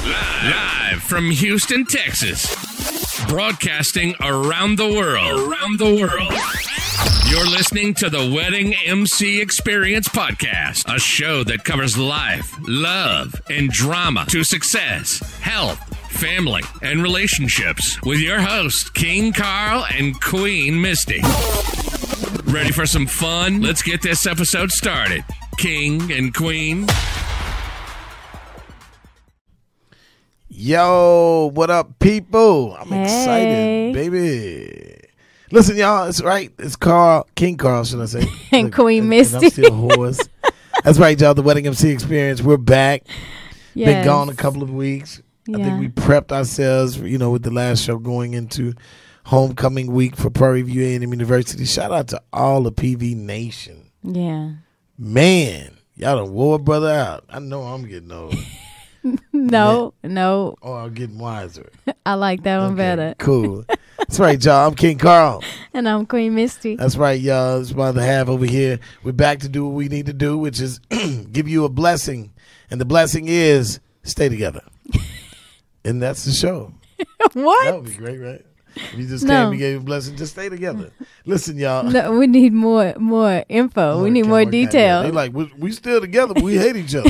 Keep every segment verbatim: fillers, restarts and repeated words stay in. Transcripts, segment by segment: Live. Live from Houston, Texas. Broadcasting around the world. Around the world. You're listening to the Wedding M C Experience Podcast, a show that covers life, love, and drama to success, health, family, and relationships with your hosts, King Carl and Queen Misty. Ready for some fun? Let's get this episode started. King and Queen. Yo, what up, people? I'm hey. excited, baby. Listen, y'all, it's right. It's Carl, King Carl, should I say. and Look, Queen and, Misty. And I'm still horse. That's right, y'all, the Wedding M C Experience. We're back. Yes. Been gone a couple of weeks. Yeah. I think we prepped ourselves, you know, with the last show going into homecoming week for Prairie View A and M University. Shout out to all of P V Nation. Yeah. Man, y'all done wore a brother out. I know I'm getting old. No, Man. no. Or I'm getting wiser. I like that one okay, better. Cool. That's right, y'all. I'm King Carl. And I'm Queen Misty. That's right, y'all. That's what I have over here. We're back to do what we need to do, which is give you a blessing. And the blessing is stay together. And that's the show. What? That would be great, right? If you just no. came and gave a blessing, just stay together. Listen, y'all. No, we need more more info. More we need more detail. They're like, we, we still together, but we hate each other.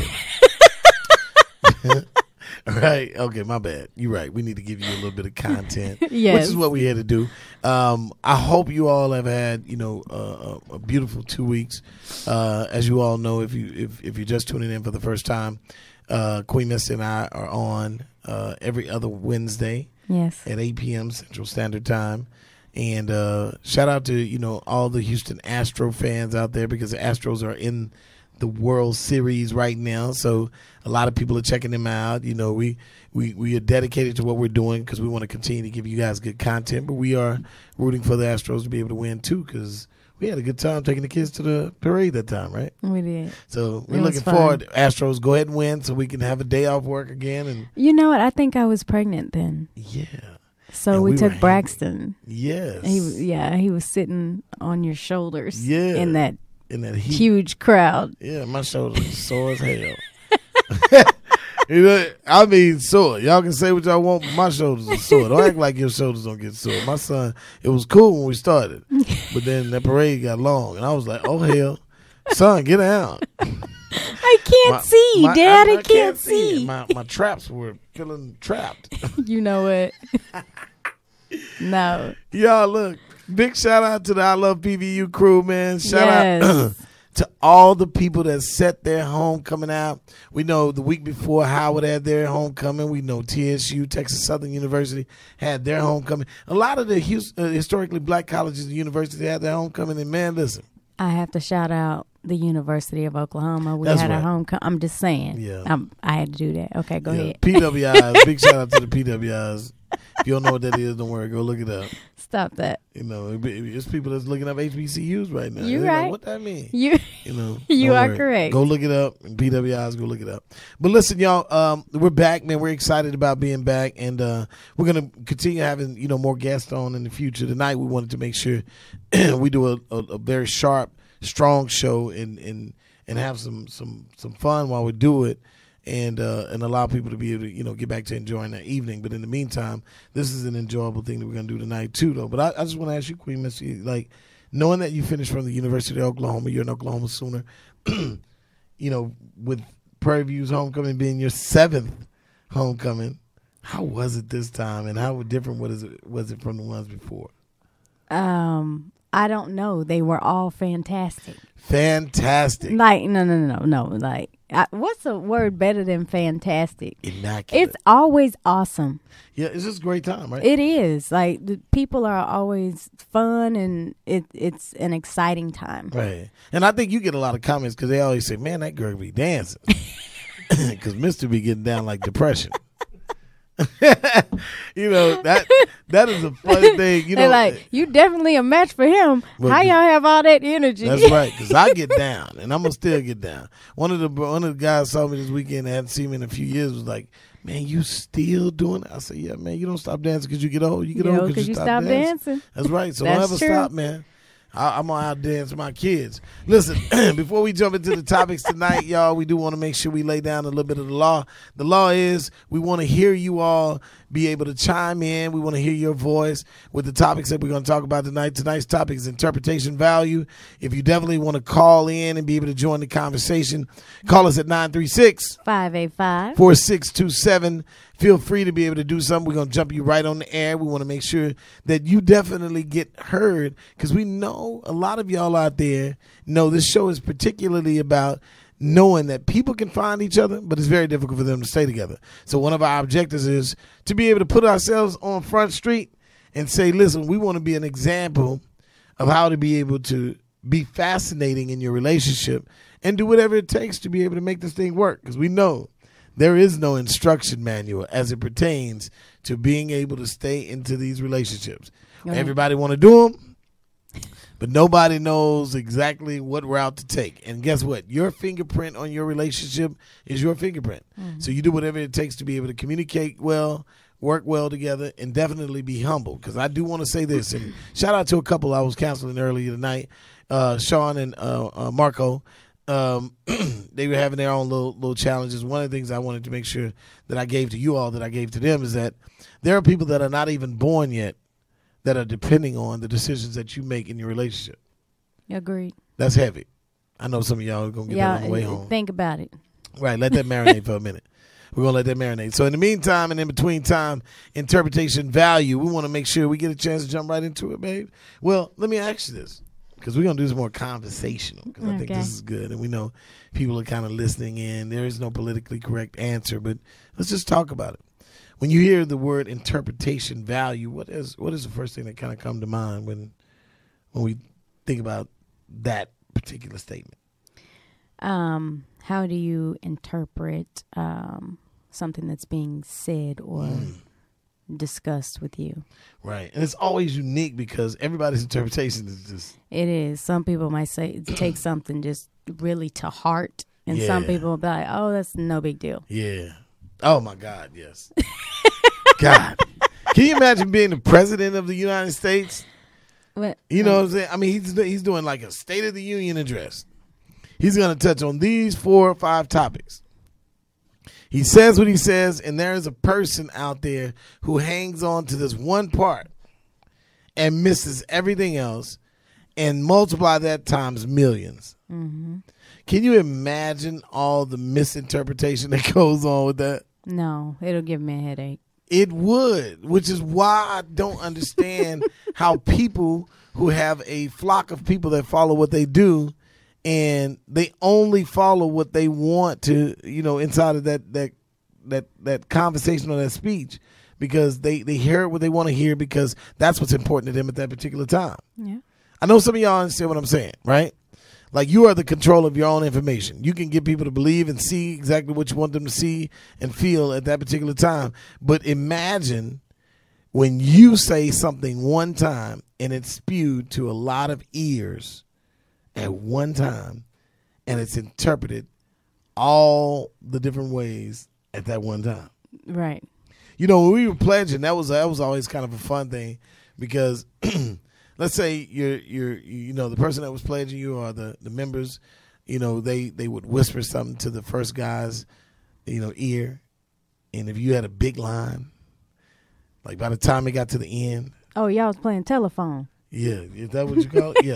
Right. Okay, my bad. You're right. We need to give you a little bit of content, yes. which is what we're here to do. Um, I hope you all have had, you know, uh, a beautiful two weeks. Uh, as you all know, if you if, if you're just tuning in for the first time, uh, Queen Misty and I are on uh, every other Wednesday. Yes. At eight p.m. Central Standard Time. And uh, shout out to, you know, all the Houston Astro fans out there, because the Astros are in the World Series right now. So a lot of people are checking them out. You know, we we, we are dedicated to what we're doing because we want to continue to give you guys good content. But we are rooting for the Astros to be able to win, too, because we had a good time taking the kids to the parade that time, right? We did. So we're looking fun. forward. Astros, go ahead and win so we can have a day off work again. And you know what? I think I was pregnant then. Yeah. So we, we took Braxton. Hanging. Yes. He was, yeah, he was sitting on your shoulders. Yeah. In that in that heat. Huge crowd. Yeah, my shoulders were sore as hell. You know, I mean, sore. Y'all can say what y'all want, but my shoulders are sore. Don't act like your shoulders don't get sore. My son, it was cool when we started, but then that parade got long, and I was like, oh, hell. Son, get out. I can't my, see, my, Dad. I, I, I can't, can't see. see. My, my traps were feeling trapped. You know what? No. Y'all, look, big shout out to the I Love P V U crew, man. Shout yes. out. To all the people that set their homecoming out. We know the week before Howard had their homecoming. We know T S U, Texas Southern University, had their homecoming. A lot of the Houston, uh, historically black colleges and universities had their homecoming. And, man, listen. I have to shout out the University of Oklahoma. We That's had right. a homecoming. I'm just saying. Yeah. I'm, I had to do that. Okay, go yeah. ahead. P W Is. Big shout out to the P W Is. If you don't know what that is, don't worry. Go look it up. Stop that. You know, it's people that's looking up H B C Us right now. You're right. Know what that mean? You, you know, you are worry. correct. Go look it up. And P W Is, go look it up. But listen, y'all, um, we're back, man. We're excited about being back, and uh, we're gonna continue having you know more guests on in the future. Tonight, we wanted to make sure we do a, a, a very sharp, strong show, and and and have some some some fun while we do it. And uh, and allow people to be able to, you know, get back to enjoying their evening. But in the meantime, this is an enjoyable thing that we're going to do tonight, too, though. But I, I just want to ask you, Queen Misty, like, knowing that you finished from the University of Oklahoma, you're in Oklahoma Sooner, you know, with Prairie View's homecoming being your seventh homecoming, how was it this time? And how different was it, was it from the ones before? Um... I don't know. They were all fantastic. Fantastic. Like, no, no, no, no. Like, I, what's a word better than fantastic? Immaculate. It's always awesome. Yeah, it's just a great time, right? It is. Like, the people are always fun, and it, it's an exciting time. Right. And I think you get a lot of comments because they always say, man, that girl be dancing. Because Mister be getting down like depression. You know, that that is a funny thing. You know, like, you definitely a match for him. Well, how y'all have all that energy? That's right, because I get down, and I'm gonna still get down. One of the one of the guys saw me this weekend and hadn't seen me in a few years. Was like, man, you still doing it? I said, yeah, man. You don't stop dancing because you get old. You get Yo, old because you, you stop, stop dancing. dancing. That's right. So don't ever stop, man. I, I'm going to outdance my kids. Listen, before we jump into the topics tonight, y'all, we do want to make sure we lay down a little bit of the law. The law is we want to hear you all be able to chime in. We want to hear your voice with the topics that we're going to talk about tonight. Tonight's topic is interpretation value. If you definitely want to call in and be able to join the conversation, call us at nine three six, five eight five, four six two seven. Feel free to be able to do something. We're going to jump you right on the air. We want to make sure that you definitely get heard, because we know a lot of y'all out there know this show is particularly about knowing that people can find each other, but it's very difficult for them to stay together. So one of our objectives is to be able to put ourselves on Front Street and say, listen, we want to be an example of how to be able to be fascinating in your relationship and do whatever it takes to be able to make this thing work, because we know there is no instruction manual as it pertains to being able to stay into these relationships. Right. Everybody want to do them, but nobody knows exactly what route to take. And guess what? Your fingerprint on your relationship is your fingerprint. Mm-hmm. So you do whatever it takes to be able to communicate well, work well together, and definitely be humble. Because I do want to say this, and shout out to a couple I was counseling earlier tonight, uh, Sean and uh, uh, Marco. Um, they were having their own little little challenges. One of the things I wanted to make sure that I gave to you all, that I gave to them, is that there are people that are not even born yet that are depending on the decisions that you make in your relationship. Agreed. That's heavy. I know some of y'all are going to get y'all, that on the way home. Think about it. Right. Let that marinate for a minute. We're going to let that marinate. So in the meantime and in between time, interpretation value, we want to make sure we get a chance to jump right into it, babe. Well, let me ask you this, because we're going to do this more conversational, because okay. I think this is good. And we know people are kind of listening in. There is no politically correct answer, but let's just talk about it. When you hear the word interpretation value, what is what is the first thing that kind of come to mind when when we think about that particular statement? Um, how do you interpret um, something that's being said or mm. discussed with you? Right. And it's always unique because everybody's interpretation is just... It is. Some people might say take something just really to heart, and yeah. some people will be like, oh, that's no big deal. Yeah. Oh, my God, yes. God. Can you imagine being the president of the United States? What? You know what I'm saying? I mean, he's, he's doing like a State of the Union address. He's going to touch on these four or five topics. He says what he says, and there is a person out there who hangs on to this one part and misses everything else, and multiply that times millions. Mm-hmm. Can you imagine all the misinterpretation that goes on with that? No, it'll give me a headache. It would, which is why I don't understand how people who have a flock of people that follow what they do, and they only follow what they want to, you know, inside of that that that that conversation or that speech, because they, they hear what they want to hear, because that's what's important to them at that particular time. Yeah, I know some of y'all understand what I'm saying, right? Like, you are the control of your own information. You can get people to believe and see exactly what you want them to see and feel at that particular time. But imagine when you say something one time and it's spewed to a lot of ears at one time, and it's interpreted all the different ways at that one time. Right. You know, when we were pledging, that was that was always kind of a fun thing, because let's say you're you're you know the person that was pledging you, or the, the members, you know, they, they would whisper something to the first guy's, you know, ear, and if you had a big line, like by the time it got to the end, oh, y'all was playing telephone. Yeah, is that what you call it? Yeah.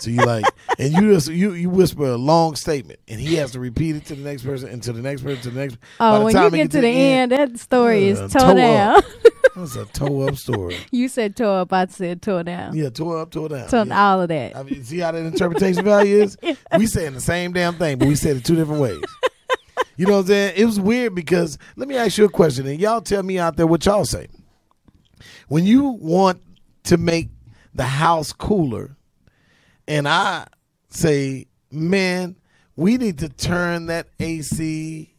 So you like, and you just you you whisper a long statement, and he has to repeat it to the next person, and to the next person, to the next. Oh, by when you get, get to the end, end, that story uh, is toe down. That's a toe up story. You said toe up, I said toe down. Yeah, toe up, toe down. Toe yeah. All of that. I mean, see how that interpretation value is? Yeah. We saying the same damn thing, but we said it two different ways. You know what I'm saying? It was weird, because let me ask you a question, and y'all tell me out there what y'all say. When you want to make the house cooler, and I say, man, we need to turn that A C.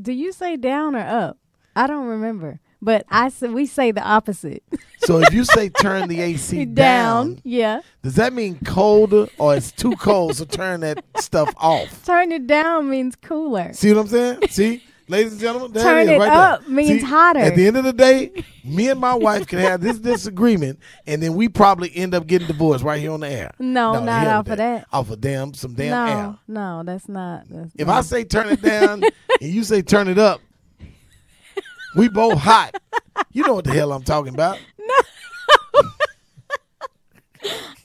Do you say down or up? I don't remember, but I say, we say the opposite. So if you say turn the A C down, down, yeah, does that mean colder, or it's too cold? So turn that stuff off. Turn it down means cooler. See what I'm saying? See, Ladies and gentlemen, there Turn it is. Turn it right up there. means See, hotter. At the end of the day, me and my wife can have this disagreement, and then we probably end up getting divorced right here on the air. No, no not off of that. Off of damn, some damn no, air. No, that's not. That's if not. I say turn it down and you say turn it up, we both hot. You know what the hell I'm talking about. No.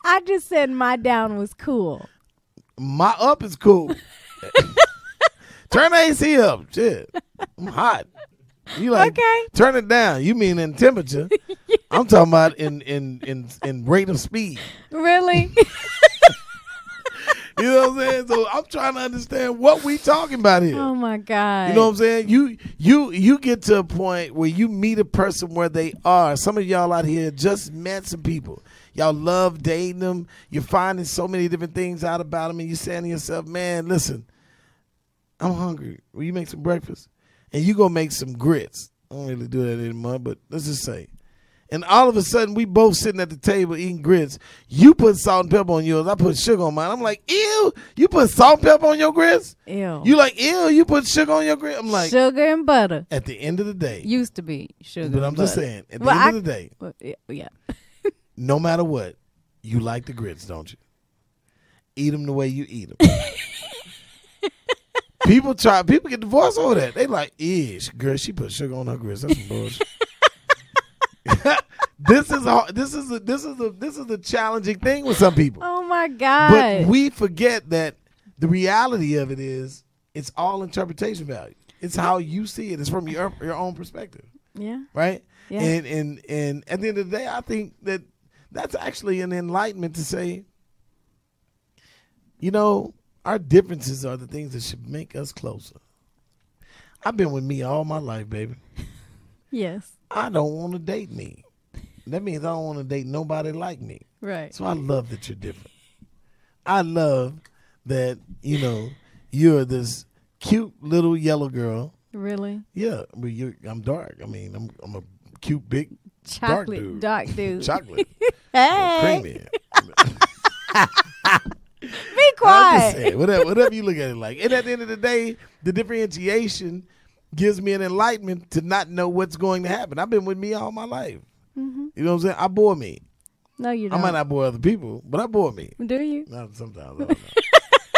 I just said my down was cool. My up is cool. Turn the A C up. Shit. I'm hot. You like okay. Turn it down. You mean in temperature. Yeah. I'm talking about in in, in, in rate of speed. Really? You know what I'm saying? So I'm trying to understand what we talking about here. Oh my God. You know what I'm saying? You you you get to a point where you meet a person where they are. Some of y'all out here just met some people. Y'all love dating them. You're finding so many different things out about them, and you're saying to yourself, man, listen. I'm hungry. Will you make some breakfast? And you go make some grits. I don't really do that anymore, but let's just say. And all of a sudden, we both sitting at the table eating grits. You put salt and pepper on yours. I put sugar on mine. I'm like, ew, you put salt and pepper on your grits? Ew. You like, ew, you put sugar on your grits? I'm like. Sugar and butter. At the end of the day. Used to be sugar But I'm and just butter. saying, at the well, end I, of the day. Well, yeah. No matter what, you like the grits, don't you? Eat them the way you eat them. People try. People get divorced over that. They like, ish, girl, she put sugar on her grits. That's some bullshit. This is a, this is a, this is a, this is a challenging thing with some people. Oh my God! But we forget that the reality of it is it's all interpretation value. It's how you see it. It's from your your own perspective. Yeah. Right. Yeah. And and and at the end of the day, I think that that's actually an enlightenment to say, you know. Our differences are the things that should make us closer. I've been with me all my life, baby. Yes. I don't want to date me. That means I don't want to date nobody like me. Right. So I love that you're different. I love that, you know, you're this cute little yellow girl. Really? Yeah. But you're, I'm dark. I mean, I'm, I'm a cute, big, Chocolate, dark dude. Dark dude. Chocolate. Hey. Creamy. Be quiet. I'm just saying, whatever, whatever you look at it like. And at the end of the day, the differentiation gives me an enlightenment to not know what's going to happen. I've been with me all my life. Mm-hmm. You know what I'm saying? I bore me. No, you don't. I might not bore other people, but I bore me. Do you? Not sometimes. I don't know.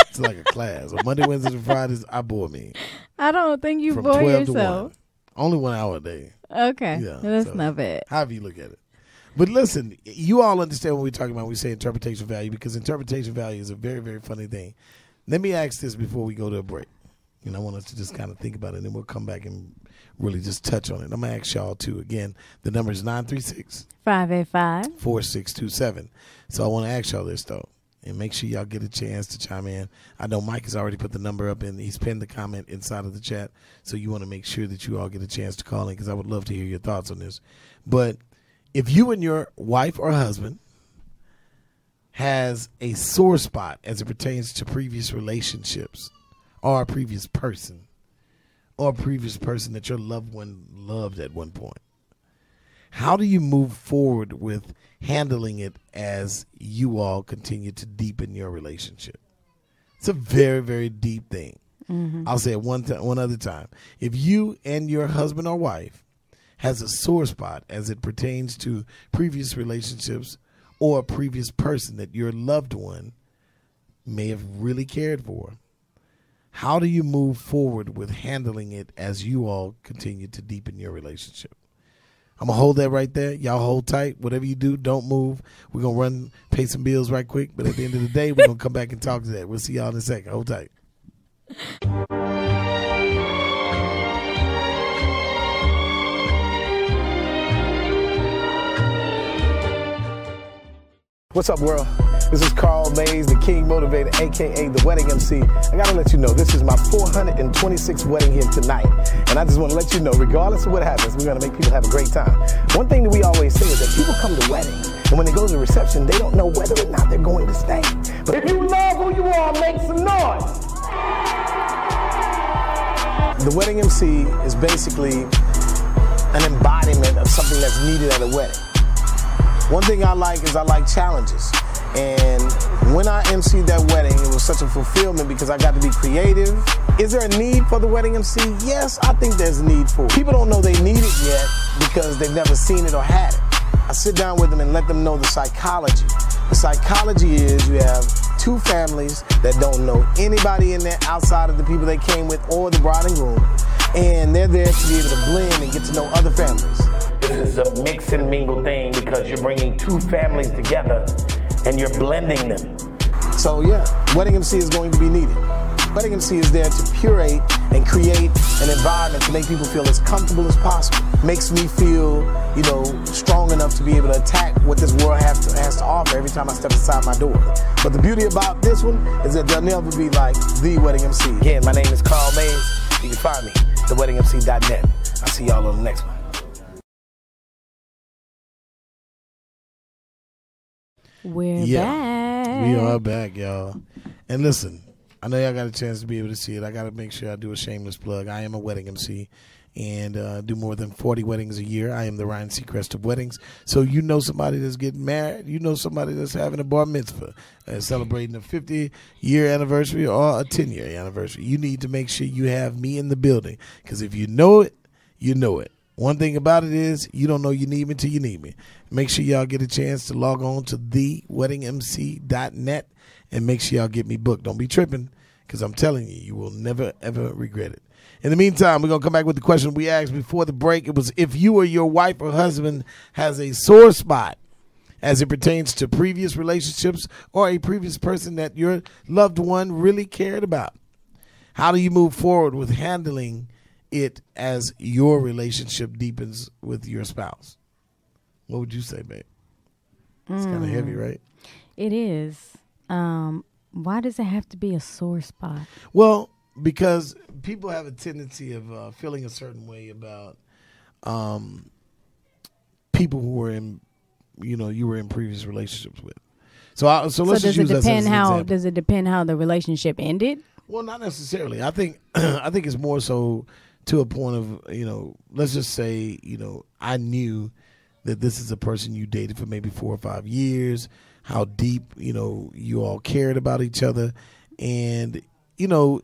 It's like a class. On Monday, Wednesdays, and Fridays, I bore me. I don't think you From bore yourself. Only one hour a day. Okay. Yeah, that's so not bad. However you look at it. But listen, you all understand what we're talking about when we say interpretation value, because interpretation value is a very, very funny thing. Let me ask this before we go to a break. And I want us to just kind of think about it, and then we'll come back and really just touch on it. I'm going to ask y'all, too. Again, the number is nine three six, five eight five, four six two seven. So I want to ask y'all this, though, and make sure y'all get a chance to chime in. I know Mike has already put the number up, and he's pinned the comment inside of the chat. So you want to make sure that you all get a chance to call in, because I would love to hear your thoughts on this. But if you and your wife or husband has a sore spot as it pertains to previous relationships or a previous person or a previous person that your loved one loved at one point, how do you move forward with handling it as you all continue to deepen your relationship? It's a very, very deep thing. Mm-hmm. I'll say it one, th- one other time. If you and your husband or wife has a sore spot as it pertains to previous relationships or a previous person that your loved one may have really cared for, how do you move forward with handling it as you all continue to deepen your relationship? I'm going to hold that right there. Y'all hold tight. Whatever you do, don't move. We're going to run, pay some bills right quick. But at the end of the day, we're going to come back and talk to that. We'll see y'all in a second. Hold tight. What's up, world? This is Carl Mays, the King Motivator, a k a. The Wedding M C. I gotta let you know, this is my four hundred twenty-sixth wedding here tonight. And I just wanna let you know, regardless of what happens, we're gonna make people have a great time. One thing that we always say is that people come to weddings, and when they go to the reception, they don't know whether or not they're going to stay. But if you love who you are, make some noise. The Wedding M C is basically an embodiment of something that's needed at a wedding. One thing I like is I like challenges. And when I emceed that wedding, it was such a fulfillment because I got to be creative. Is there a need for the wedding M C? Yes, I think there's a need for it. People don't know they need it yet because they've never seen it or had it. I sit down with them and let them know the psychology. The psychology is you have two families that don't know anybody in there outside of the people they came with or the bride and groom. And they're there to be able to blend and get to know other families. This is a mix and mingle thing because you're bringing two families together and you're blending them. So yeah, wedding M C is going to be needed. Wedding M C is there to curate and create an environment to make people feel as comfortable as possible. Makes me feel, you know, strong enough to be able to attack what this world has to, has to offer every time I step inside my door. But the beauty about this one is that there'll never be like the wedding M C. Again, my name is Carl Mays. You can find me, the wedding m c dot net. I'll see y'all on the next one. We're yeah, back. We are back, y'all. And listen, I know y'all got a chance to be able to see it. I got to make sure I do a shameless plug. I am a wedding M C and uh, do more than forty weddings a year. I am the Ryan Seacrest of weddings. So you know somebody that's getting married. You know somebody that's having a bar mitzvah and celebrating a fifty-year anniversary or a ten-year anniversary. You need to make sure you have me in the building because if you know it, you know it. One thing about it is you don't know you need me till you need me. Make sure y'all get a chance to log on to the wedding m c dot net and make sure y'all get me booked. Don't be tripping because I'm telling you, you will never, ever regret it. In the meantime, we're going to come back with the question we asked before the break. It was if you or your wife or husband has a sore spot as it pertains to previous relationships or a previous person that your loved one really cared about. How do you move forward with handling it as your relationship deepens with your spouse? What would you say, babe? It's mm. kind of heavy, right? It is. Um, why does it have to be a sore spot? Well, because people have a tendency of uh, feeling a certain way about um, people who were in, you know, you were in previous relationships with. So, I, so let's so just use that as an example. Does it depend how the relationship ended? Well, not necessarily. I think I think it's more so to a point of, you know, let's just say, you know, I knew that this is a person you dated for maybe four or five years, how deep, you know, you all cared about each other. And, you know,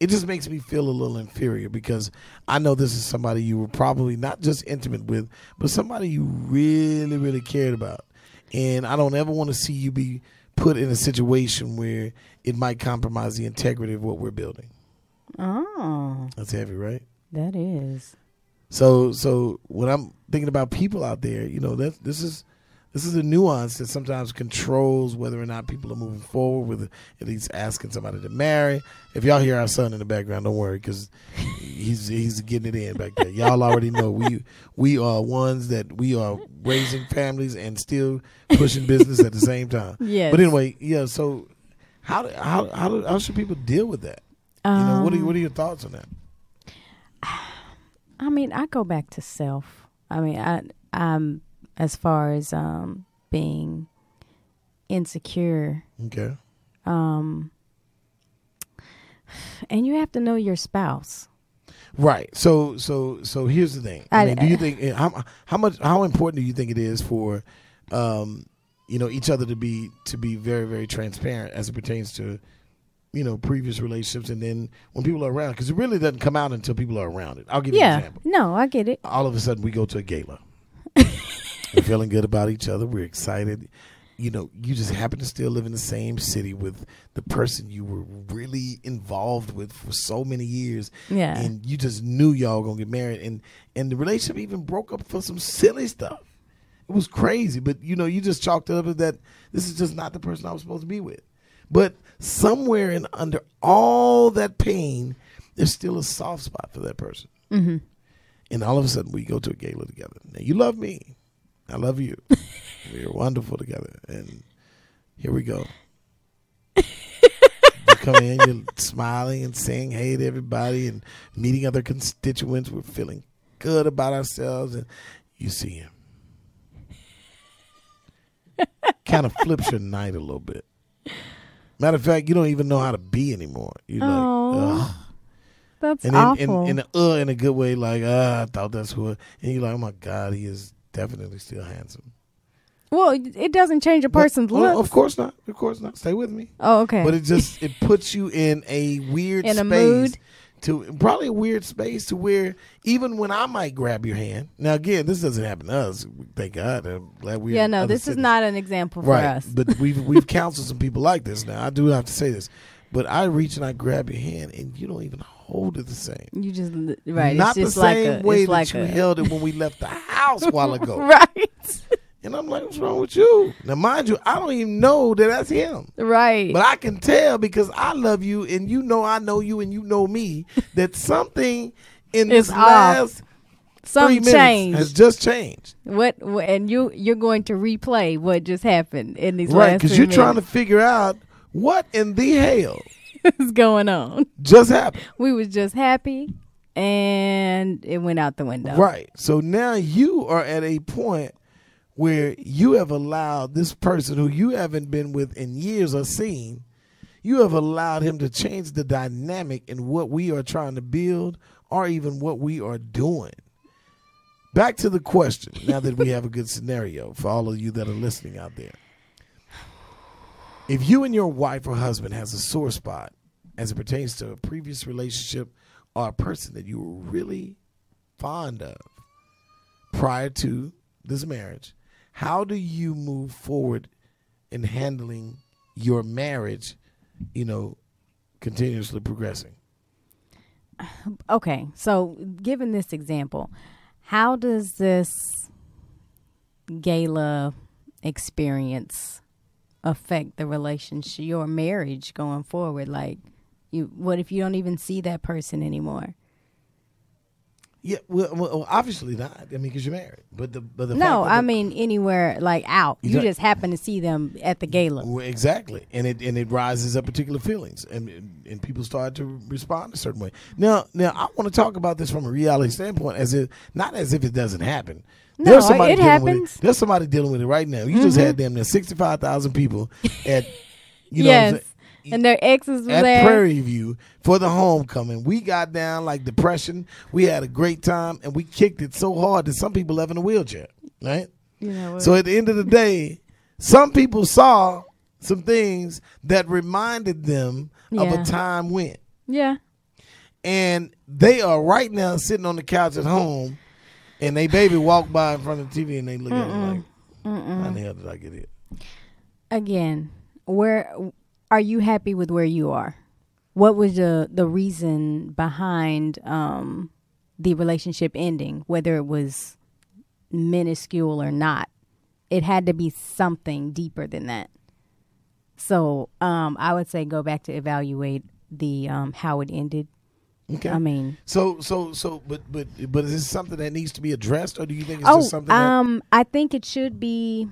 it just makes me feel a little inferior because I know this is somebody you were probably not just intimate with, but somebody you really, really cared about. And I don't ever want to see you be put in a situation where it might compromise the integrity of what we're building. Oh. That's heavy, right? That is. So so when I'm thinking about people out there, you know, that this is this is a nuance that sometimes controls whether or not people are moving forward with at least asking somebody to marry. If y'all hear our son in the background, don't worry because he's he's getting it in back there. Y'all already know we we are ones that we are raising families and still pushing business at the same time. Yes. But anyway, yeah, so how how how, how should people deal with that? You know, what are, what are your thoughts on that? I mean, I go back to self. I mean, I, I'm as far as um, being insecure. Okay. Um, and you have to know your spouse. Right. So, so, so here's the thing. I, I mean, do you think how how much how important do you think it is for, um, you know, each other to be to be very very transparent as it pertains to, you know, previous relationships, and then when people are around, because it really doesn't come out until people are around it. I'll give yeah. you an example. No, I get it. All of a sudden, we go to a gala. We're feeling good about each other. We're excited. You know, you just happen to still live in the same city with the person you were really involved with for so many years. Yeah. And you just knew y'all gonna get married, and and the relationship even broke up for some silly stuff. It was crazy, but you know, you just chalked it up as that this is just not the person I was supposed to be with. But somewhere in under all that pain, there's still a soft spot for that person. Mm-hmm. And all of a sudden, we go to a gala together. Now, you love me. I love you. We're wonderful together. And here we go. You come in, you're smiling and saying hey to everybody and meeting other constituents. We're feeling good about ourselves. And you see him. Kind of flips your night a little bit. Matter of fact, you don't even know how to be anymore. You're oh, like, ugh. That's and then, awful. And, and the, uh, in a good way, like, uh, I thought that's who. I, and you're like, oh my God, he is definitely still handsome. Well, it doesn't change a person's look. Well, of course not. Of course not. Stay with me. Oh, okay. But it just it puts you in a weird in space. In a mood. To, probably a weird space to where even when I might grab your hand. Now, again, this doesn't happen to us. Thank God. I'm glad we're yeah, no, this cities. Is not an example for right. us. But we've, we've counseled some people like this now. I do have to say this. But I reach and I grab your hand, and you don't even hold it the same. You just right, not it's just the same like a, way that like you a... held it when we left the house a while ago, right? And I'm like, what's wrong with you? Now, mind you, I don't even know that that's him, right? But I can tell because I love you, and you know I know you, and you know me. That something in this last some three minutes has just changed. What? And you you're going to replay what just happened in these right, last three minutes, right? Because you're trying to figure out. What in the hell is going on? Just happened. We was just happy, and it went out the window. Right. So now you are at a point where you have allowed this person who you haven't been with in years or seen, you have allowed him to change the dynamic in what we are trying to build or even what we are doing. Back to the question, now that we have a good scenario for all of you that are listening out there. If you and your wife or husband has a sore spot as it pertains to a previous relationship or a person that you were really fond of prior to this marriage, how do you move forward in handling your marriage, you know, continuously progressing? Okay, so given this example, how does this gala experience affect the relationship, your marriage going forward? Like, you, what if you don't even see that person anymore? Yeah, well, well obviously not. I mean, because you're married. But the but the no, I mean anywhere like out. Exactly. You just happen to see them at the gala. Well, exactly, and it and it rises up particular feelings, and and people start to respond a certain way. Now, now I want to talk about this from a reality standpoint, as if not as if it doesn't happen. No, there's somebody it dealing happens. With it. There's somebody dealing with it right now. You mm-hmm. just had damn near sixty-five thousand people at, you know, yes. and their exes were at there. Prairie View for the homecoming. We got down like depression. We had a great time, and we kicked it so hard that some people left in a wheelchair, right? You know, so at the end of the day, some people saw some things that reminded them yeah. of a time when. Yeah. And they are right now sitting on the couch at home, and they baby walk by in front of the T V, and they look Mm-mm. at it like, Mm-mm. how the hell did I get it? Again, where are you happy with where you are? What was the, the reason behind um, the relationship ending, whether it was minuscule or not? It had to be something deeper than that. So um, I would say go back to evaluate the um, how it ended. Okay. I mean, so so so, but but but is this something that needs to be addressed, or do you think it's oh, just something? Um, that I think it should be.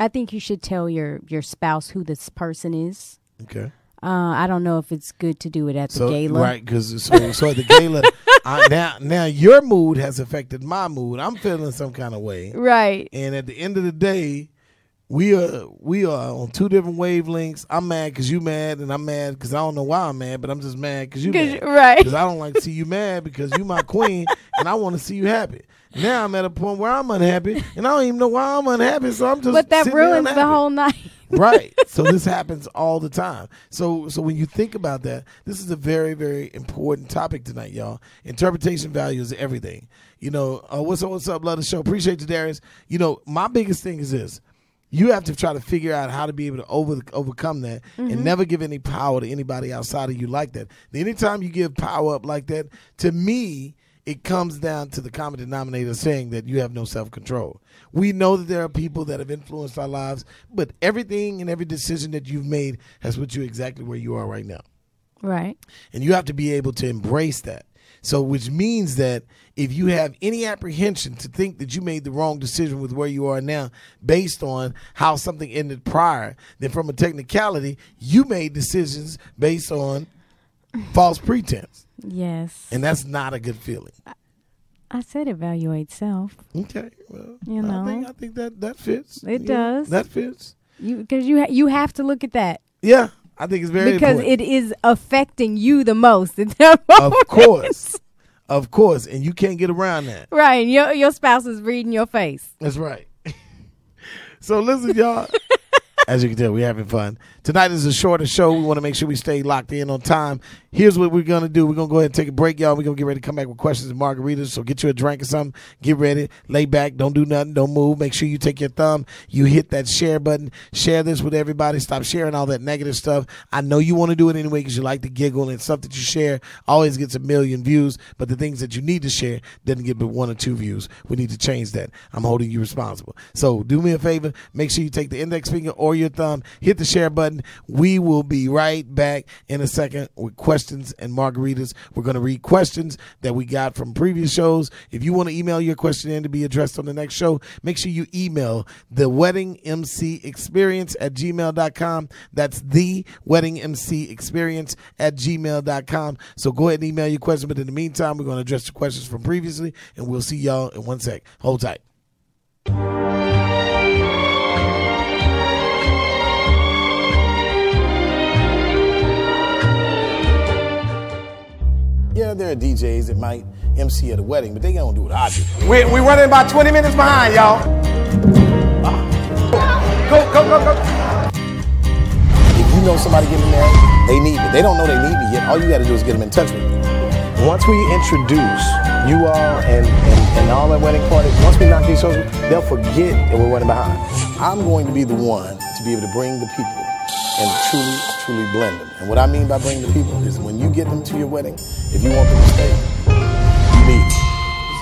I think you should tell your your spouse who this person is. Okay. Uh, I don't know if it's good to do it at so, the gala, right? Because so, so at the gala, I, now now your mood has affected my mood. I'm feeling some kind of way, right? And at the end of the day, we are we are on two different wavelengths. I'm mad because you mad, and I'm mad because I don't know why I'm mad, but I'm just mad because you mad. Right. Because I don't like to see you mad because you my queen, and I want to see you happy. Now I'm at a point where I'm unhappy, and I don't even know why I'm unhappy, so I'm just But that ruins the whole night. Right. So this happens all the time. So so when you think about that, this is a very, very important topic tonight, y'all. Interpretation value is everything. You know, uh, what's up, what's up, love the show. Appreciate you, Darius. You know, my biggest thing is this. You have to try to figure out how to be able to over, overcome that mm-hmm. and never give any power to anybody outside of you like that. Anytime you give power up like that, to me, it comes down to the common denominator saying that you have no self-control. We know that there are people that have influenced our lives, but everything and every decision that you've made has put you exactly where you are right now. Right. And you have to be able to embrace that. So which means that if you have any apprehension to think that you made the wrong decision with where you are now based on how something ended prior, then from a technicality, you made decisions based on false pretense. Yes. And that's not a good feeling. I, I said evaluate self. Okay. Well, you know. I think, I think that, that fits. It yeah, does. That fits. You Because you, ha- you have to look at that. Yeah. I think it's very because important. It is affecting you the most. At that moment. Of course, of course, and you can't get around that. Right, and your your spouse is reading your face. That's right. So listen, y'all. As you can tell, we're having fun. Tonight is the shortest show. We want to make sure we stay locked in on time. Here's what we're going to do. We're going to go ahead and take a break, y'all. We're going to get ready to come back with questions and margaritas. So get you a drink or something. Get ready. Lay back. Don't do nothing. Don't move. Make sure you take your thumb. You hit that share button. Share this with everybody. Stop sharing all that negative stuff. I know you want to do it anyway because you like to giggle, and stuff that you share always gets a million views, but the things that you need to share doesn't get but one or two views. We need to change that. I'm holding you responsible. So do me a favor. Make sure you take the index finger or your thumb. Hit the share button. We will be right back in a second with questions and margaritas. We're going to read questions that we got from previous shows. If you want to email your question in to be addressed on the next show, make sure you email the wedding m c experience at gmail dot com. That's the wedding m c experience at gmail dot com. So go ahead and email your question. But in the meantime, we're going to address the questions from previously, and we'll see y'all in one sec. Hold tight. Yeah, there are D Js that might M C at a wedding, but they don't do what I do. We're, we're running about twenty minutes behind, y'all. Ah. Go, go, go, go. If you know somebody getting married, they need me. They don't know they need me yet. All you got to do is get them in touch with me. Once we introduce you all and, and, and all at wedding parties, once we knock these shows, they'll forget that we're running behind. I'm going to be the one to be able to bring the people and truly, truly blend them. And what I mean by bring the people is when you get them to your wedding, if you want them to stay, you leave. You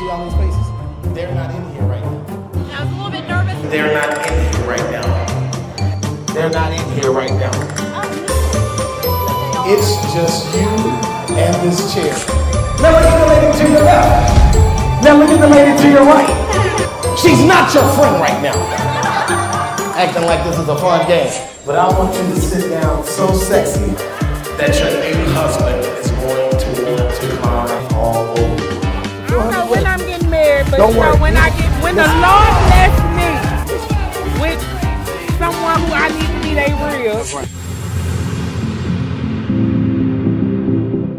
see all these faces? They're not in here right now. I was a little bit nervous. They're not in here right now. They're not in here right now. It's just you and this chair. Now look at the lady to your left. Now look at the lady to your right. She's not your friend right now. Acting like this is a fun game. But I want you to sit down so sexy that your new husband is going to want to climb all over you. I don't know when I'm getting married, but don't you know, when I get when the Lord blessed me with someone who I need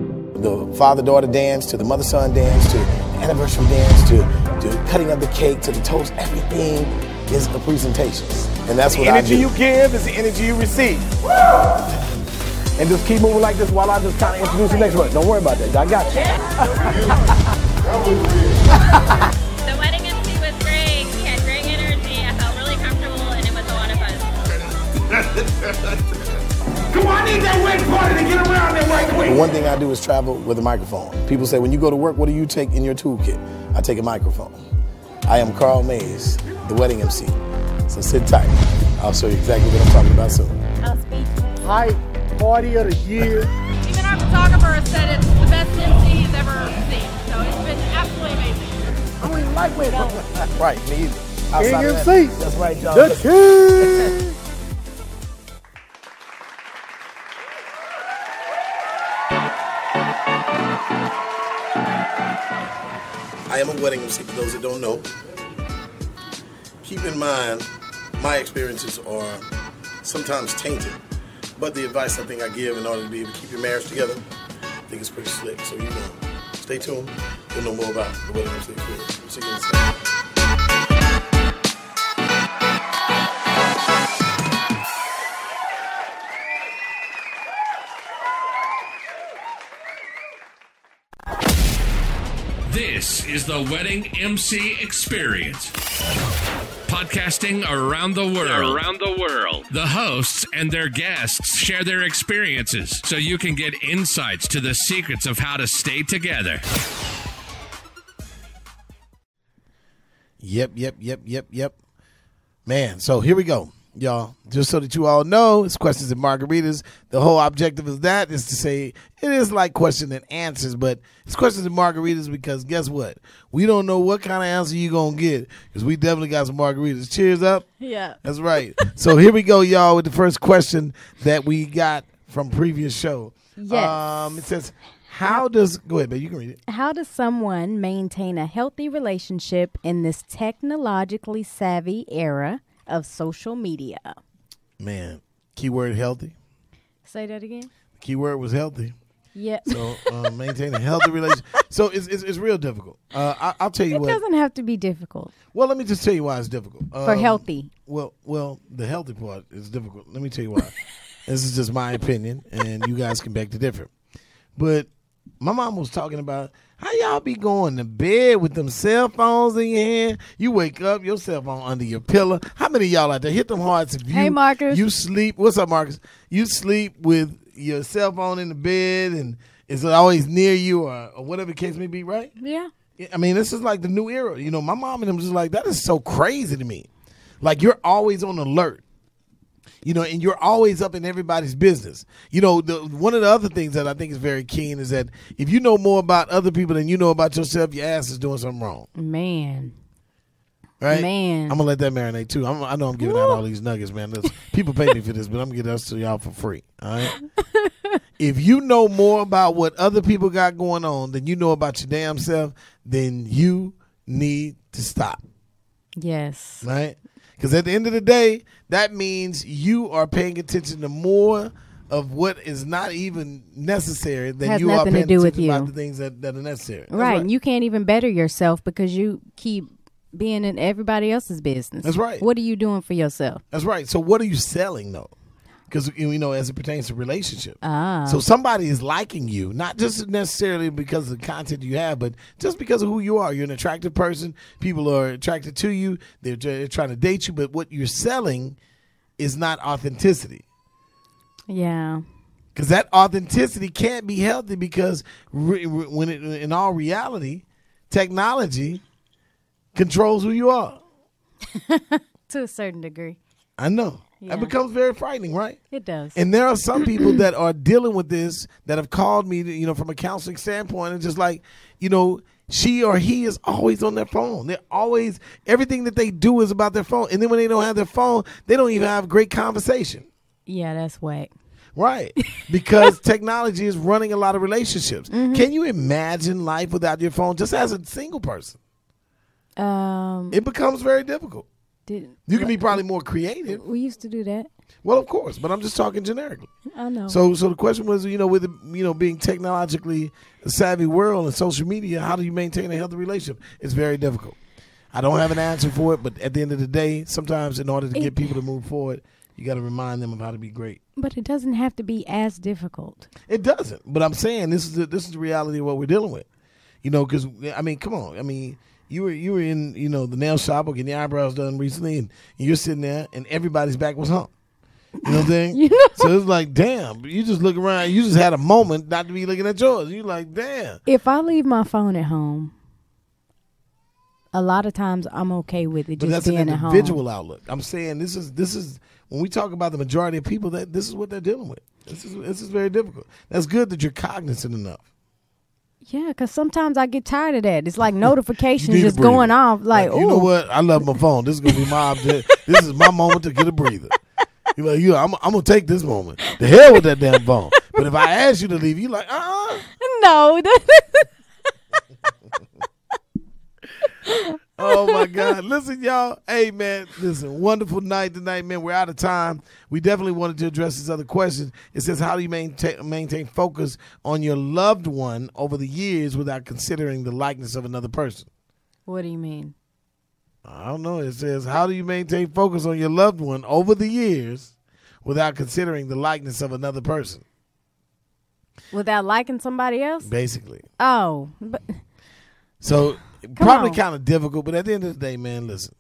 to be they real. The father-daughter dance, to the mother-son dance, to the anniversary dance, to, to cutting up the cake, to the toast, everything is the presentations. And that's what I do. The energy you give is the energy you receive. Woo! And just keep moving like this while I just kind of introduce the next one. Don't worry about that. I got you. The wedding M C was great. He had great energy. I felt really comfortable, and it was a lot of fun. Come on, I need that wedding party to get around that right quick. The one thing I do is travel with a microphone. People say, when you go to work, what do you take in your toolkit? I take a microphone. I am Carl Mays, the wedding M C. So sit tight. I'll show you exactly what I'm talking about soon. I'll speak. Hype, party of the year. Even our photographer said it's the best M C he's ever seen. So it's been absolutely amazing. I don't even like wedding. No. Right, me either. Outside of that, that's right, John. The king. I am a wedding M C for those that don't know. Keep in mind, my experiences are sometimes tainted, but the advice I think I give in order to be able to keep your marriage together, I think it's pretty slick. So you know, stay tuned. You'll know more about the wedding M C. We'll see you next time. This is the Wedding M C Experience. Podcasting around the world. Around the world. The hosts and their guests share their experiences so you can get insights to the secrets of how to stay together. Yep, yep, yep, yep, yep. Man, so here we go. Y'all, just so that you all know, it's questions and margaritas. The whole objective of that is to say it is like questions and answers, but it's questions and margaritas because guess what? We don't know what kind of answer you're going to get because we definitely got some margaritas. Cheers up. Yeah. That's right. So here we go, y'all, with the first question that we got from previous show. Yes. Um, it says, how does, go ahead, babe, you can read it. How does someone maintain a healthy relationship in this technologically savvy era of social media? Man, keyword healthy. Say that again. The keyword was healthy. Yeah. So um, maintain a healthy relationship. So it's, it's it's real difficult. Uh, I, I'll tell you it what. It doesn't have to be difficult. Well, let me just tell you why it's difficult. Um, For healthy. Well, well, the healthy part is difficult. Let me tell you why. This is just my opinion, and you guys can beg to differ. But my mom was talking about how y'all be going to bed with them cell phones in your hand. You wake up, your cell phone under your pillow. How many of y'all out there? Hit them hearts if you, hey, Marcus. You sleep. What's up, Marcus? You sleep with your cell phone in the bed, and it's always near you, or, or whatever the case may be, right? Yeah. I mean, this is like the new era. You know, my mom and them was just like, that is so crazy to me. Like, you're always on alert. You know, and you're always up in everybody's business. You know, the, one of the other things that I think is very keen is that if you know more about other people than you know about yourself, your ass is doing something wrong. Man. Right? Man. I'm going to let that marinate, too. I'm, I know I'm giving Woo. out all these nuggets, man. Listen, people pay me for this, but I'm going to give this to y'all for free. All right? If you know more about what other people got going on than you know about your damn self, then you need to stop. Yes. Right? Because at the end of the day, that means you are paying attention to more of what is not even necessary than you are paying attention about the things that, that are necessary. Right. right. And you can't even better yourself because you keep being in everybody else's business. That's right. What are you doing for yourself? That's right. So what are you selling, though? Because, you know, as it pertains to relationship. Ah. So somebody is liking you, not just necessarily because of the content you have, but just because of who you are. You're an attractive person. People are attracted to you. They're, they're trying to date you. But what you're selling is not authenticity. Yeah. Because that authenticity can't be healthy because re- re- when it, in all reality, technology controls who you are. To a certain degree. I know. Yeah. It becomes very frightening, right? It does. And there are some people that are dealing with this that have called me, you know, from a counseling standpoint, and just like, you know, she or he is always on their phone. They're always, everything that they do is about their phone. And then when they don't have their phone, they don't even have great conversation. Yeah, that's whack. Right. Because technology is running a lot of relationships. Mm-hmm. Can you imagine life without your phone just as a single person? Um, it becomes very difficult. Did, you can be probably more creative. We used to do that. Well, of course, but I'm just talking generically. I know. So, so the question was, you know, with the, you know, being technologically savvy world and social media, how do you maintain a healthy relationship? It's very difficult. I don't have an answer for it, but at the end of the day, sometimes in order to get people to move forward, you got to remind them of how to be great. But it doesn't have to be as difficult. It doesn't. But I'm saying this is the, this is the reality of what we're dealing with. You know, because I mean, come on, I mean. You were you were in, you know, the nail shop or getting your eyebrows done recently, and you're sitting there, and everybody's back was humped. You know what I'm saying? You know? So it's like, damn, you just look around. You just had a moment not to be looking at yours. You're like, damn. If I leave my phone at home, a lot of times I'm okay with it. But just that's being an individual at home. Outlook. I'm saying this is this is when we talk about the majority of people that this is what they're dealing with. This is this is very difficult. That's good that you're cognizant enough. Yeah, because sometimes I get tired of that. It's like notifications just going off. Like, like you ooh. know what? I love my phone. This is going to be my object. This is my moment to get a breather. You're like, you, I'm, I'm going to take this moment. The hell with that damn phone. But if I ask you to leave, you're like, uh-uh. No. Oh, my God. Listen, y'all. Hey, man. Listen, wonderful night tonight, man. We're out of time. We definitely wanted to address this other question. It says, how do you maintain, maintain focus on your loved one over the years without considering the likeness of another person? What do you mean? I don't know. It says, how do you maintain focus on your loved one over the years without considering the likeness of another person? Without liking somebody else? Basically. Oh. But so... Come Probably kind of difficult, but at the end of the day, man, listen,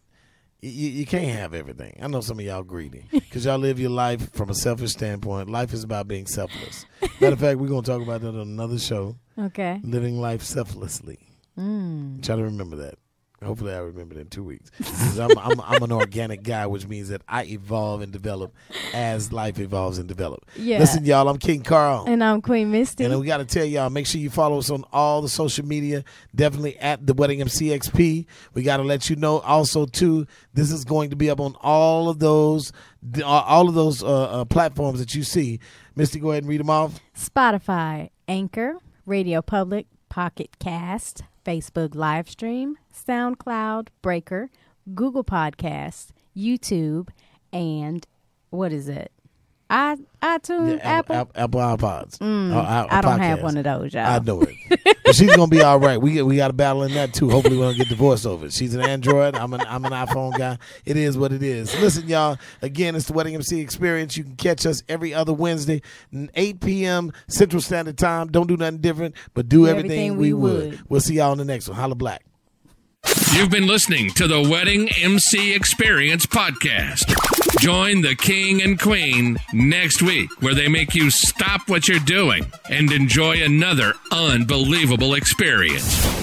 you, you can't have everything. I know some of y'all greedy because y'all live your life from a selfish standpoint. Life is about being selfless. Matter of fact, we're going to talk about that on another show. Okay. Living life selflessly. Mm. Try to remember that. Hopefully I remember that in two weeks. I'm, I'm, I'm an organic guy, which means that I evolve and develop as life evolves and develops. Yeah. Listen, y'all, I'm King Carl. And I'm Queen Misty. And we got to tell y'all, make sure you follow us on all the social media, definitely at The Wedding M C X P. We got to let you know also, too, this is going to be up on all of those all of those uh, uh, platforms that you see. Misty, go ahead and read them off. Spotify, Anchor, Radio Public, Pocket Cast, Facebook live stream, SoundCloud, Breaker, Google Podcasts, YouTube, and what is it? I, iTunes, yeah, Apple, Apple, Apple iPods. Mm, uh, I, I don't podcasts. have one of those, y'all. I know it. But she's gonna be all right. We we got to battle in that too. Hopefully, we don't get divorced over it. She's an Android. I'm an I'm an iPhone guy. It is what it is. Listen, y'all. Again, it's the Wedding M C Experience. You can catch us every other Wednesday, eight p.m. Central Standard Time. Don't do nothing different, but do, do everything, everything we, we would. would. We'll see y'all in the next one. Holla Black. You've been listening to the Wedding M C Experience podcast. Join the king and queen next week, where they make you stop what you're doing and enjoy another unbelievable experience.